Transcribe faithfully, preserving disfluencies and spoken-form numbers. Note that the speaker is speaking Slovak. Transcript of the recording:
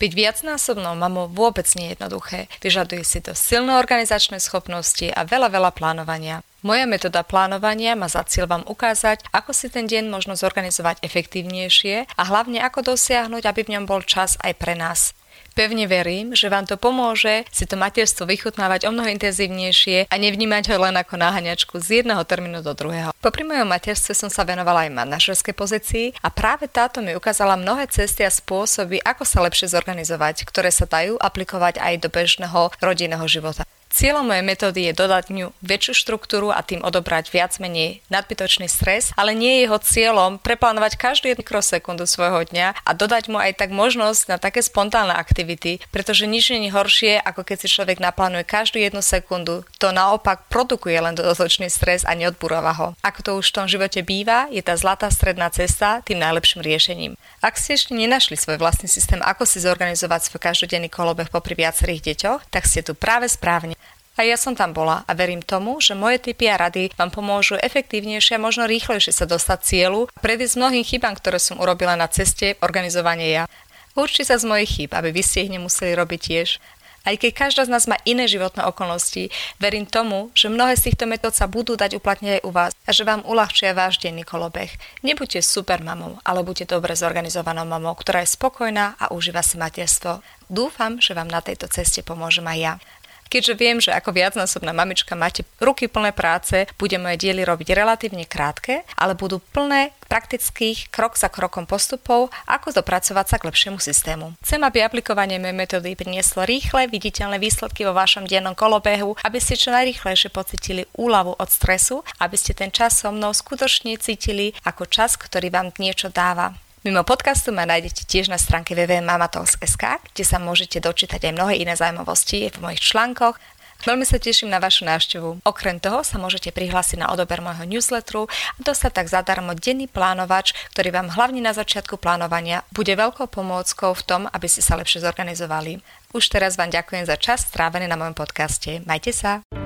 Byť viacnásobnou mamou vôbec nie je jednoduché. Vyžaduje si to silné organizačné schopnosti a veľa, veľa plánovania. Moja metóda plánovania má za cieľ vám ukázať, ako si ten deň možno zorganizovať efektívnejšie a hlavne ako dosiahnuť, aby v ňom bol čas aj pre nás. Pevne verím, že vám to pomôže si to materstvo vychutnávať o mnoho intenzívnejšie a nevnímať ho len ako náhaňačku z jedného termínu do druhého. Popri mojom materstve som sa venovala aj manažerskej pozícii a práve táto mi ukázala mnohé cesty a spôsoby, ako sa lepšie zorganizovať, ktoré sa dajú aplikovať aj do bežného rodinného života. Cieľom mojej metódy je dodať ňu väčšiu štruktúru a tým odobrať viac menej nadbytočný stres, ale nie je jeho cieľom preplánovať každú jednu mikrosekundu svojho dňa a dodať mu aj tak možnosť na také spontánne aktivity, pretože nič nie je horšie, ako keď si človek naplánuje každú jednu sekundu, to naopak produkuje len dodatočný stres a neodbúrava ho. Ako to už v tom živote býva, je tá zlatá stredná cesta tým najlepším riešením. Ak ste ešte nenašli svoj vlastný systém, ako si zorganizovať svoj každodenný kolobeh popri viacerých deťoch, tak ste tu práve správne. A ja som tam bola a verím tomu, že moje tipy a rady vám pomôžu efektívnejšie a možno rýchlejšie sa dostať cieľu a predísť mnohým chybám, ktoré som urobila na ceste organizovania ja. Učte sa z mojich chýb, aby vy ste ich nemuseli robiť tiež. Aj keď každá z nás má iné životné okolnosti, verím tomu, že mnohé z týchto metód sa budú dať uplatniť aj u vás a že vám uľahčia váš denný kolobeh. Nebuďte super mamou, ale buďte dobre zorganizovanou mamou, ktorá je spokojná a užíva si materstvo. Dúfam, že vám na tejto ceste pomôžem aj ja. Keďže viem, že ako viacnásobná mamička máte ruky plné práce, budem moje diely robiť relatívne krátke, ale budú plné praktických krok za krokom postupov, ako dopracovať sa k lepšiemu systému. Chcem, aby aplikovanie mojej metódy prinieslo rýchle, viditeľné výsledky vo vašom dennom kolobehu, aby ste čo najrýchlejšie pocítili úľavu od stresu, aby ste ten čas so mnou skutočne cítili ako čas, ktorý vám niečo dáva. Mimo podcastu ma nájdete tiež na stránke w w w bodka mamatalks bodka es ka, kde sa môžete dočítať aj mnohé iné zaujímavosti v mojich článkoch. Veľmi sa teším na vašu návštevu. Okrem toho sa môžete prihlásiť na odober môjho newsletteru a dostať tak zadarmo denný plánovač, ktorý vám hlavne na začiatku plánovania bude veľkou pomôckou v tom, aby ste sa lepšie zorganizovali. Už teraz vám ďakujem za čas strávený na mojom podcaste. Majte sa!